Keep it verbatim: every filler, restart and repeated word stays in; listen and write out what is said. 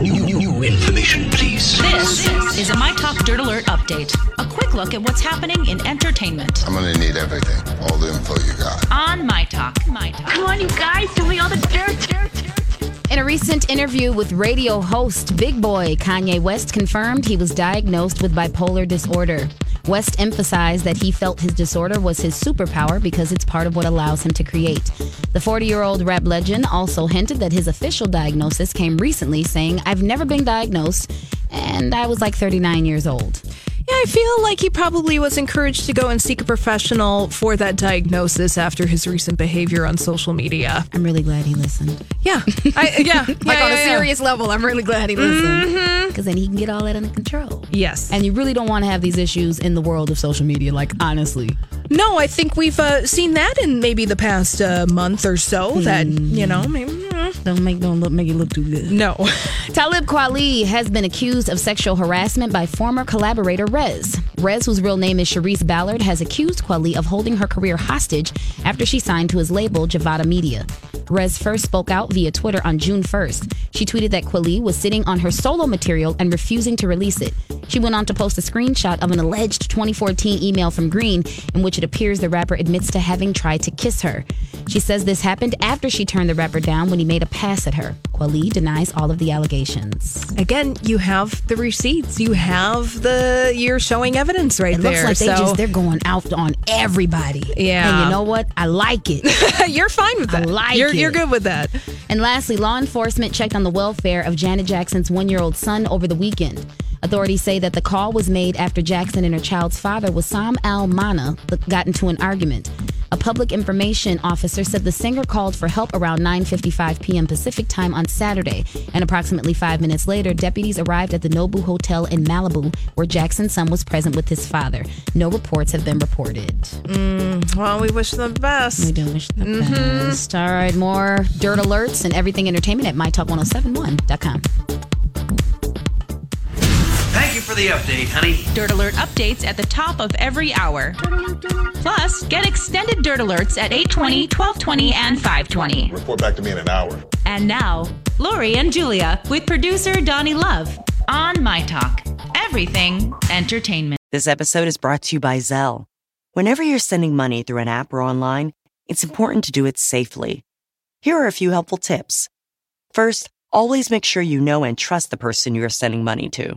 New, new, new information, please. This is a My Talk Dirt Alert update. A quick look at what's happening in entertainment. I'm going to need everything. All the info you got. On My Talk. My Talk. Come on, you guys. Tell me all the dirt, dirt, dirt. In a recent interview with radio host Big Boy, Kanye West confirmed he was diagnosed with bipolar disorder. West emphasized that he felt his disorder was his superpower because it's part of what allows him to create. The forty-year-old rap legend also hinted that his official diagnosis came recently, saying, "I've never been diagnosed, and I was like thirty-nine years old." Yeah, I feel like he probably was encouraged to go and seek a professional for that diagnosis after his recent behavior on social media. I'm really glad he listened. Yeah. I, yeah. like yeah, on yeah, a serious yeah. level, I'm really glad he listened. Because mm-hmm. then he can get all that under control. Yes. And you really don't want to have these issues in the world of social media, like, honestly. No, I think we've uh, seen that in maybe the past uh, month or so mm. that, you know, maybe... Don't make don't look, make it look too good. No. Talib Kweli has been accused of sexual harassment by former collaborator Rez. Rez, whose real name is Sharice Ballard, has accused Kweli of holding her career hostage after she signed to his label, Javada Media. Rez first spoke out via Twitter on June first. She tweeted that Kweli was sitting on her solo material and refusing to release it. She went on to post a screenshot of an alleged twenty fourteen email from Green in which it appears the rapper admits to having tried to kiss her. She says this happened after she turned the rapper down when he made a pass at her. Kweli denies all of the allegations. Again, you have the receipts. You have the, you're showing evidence right there. It looks like so. they just, they're going out on everybody. Yeah. And you know what? I like it. You're fine with that. I like you're, it. You're good with that. And lastly, law enforcement checked on the welfare of Janet Jackson's one-year-old son over the weekend. Authorities say that the call was made after Jackson and her child's father, Wissam Al Mana, got into an argument. A public information officer said the singer called for help around nine fifty-five p.m. Pacific time on Saturday, and approximately five minutes later, deputies arrived at the Nobu Hotel in Malibu, where Jackson's son was present with his father. No reports have been reported. Mm, well, we wish them the best. We do wish them the mm-hmm. best. All right, more dirt alerts and everything entertainment at my talk ten seventy-one dot com. Thank you for the update, honey. Dirt Alert updates at the top of every hour. Plus, get extended Dirt Alerts at eight twenty, twelve twenty, and five twenty. Report back to me in an hour. And now, Lori and Julia with producer Donnie Love on My Talk. Everything entertainment. This episode is brought to you by Zelle. Whenever you're sending money through an app or online, it's important to do it safely. Here are a few helpful tips. First, always make sure you know and trust the person you are sending money to.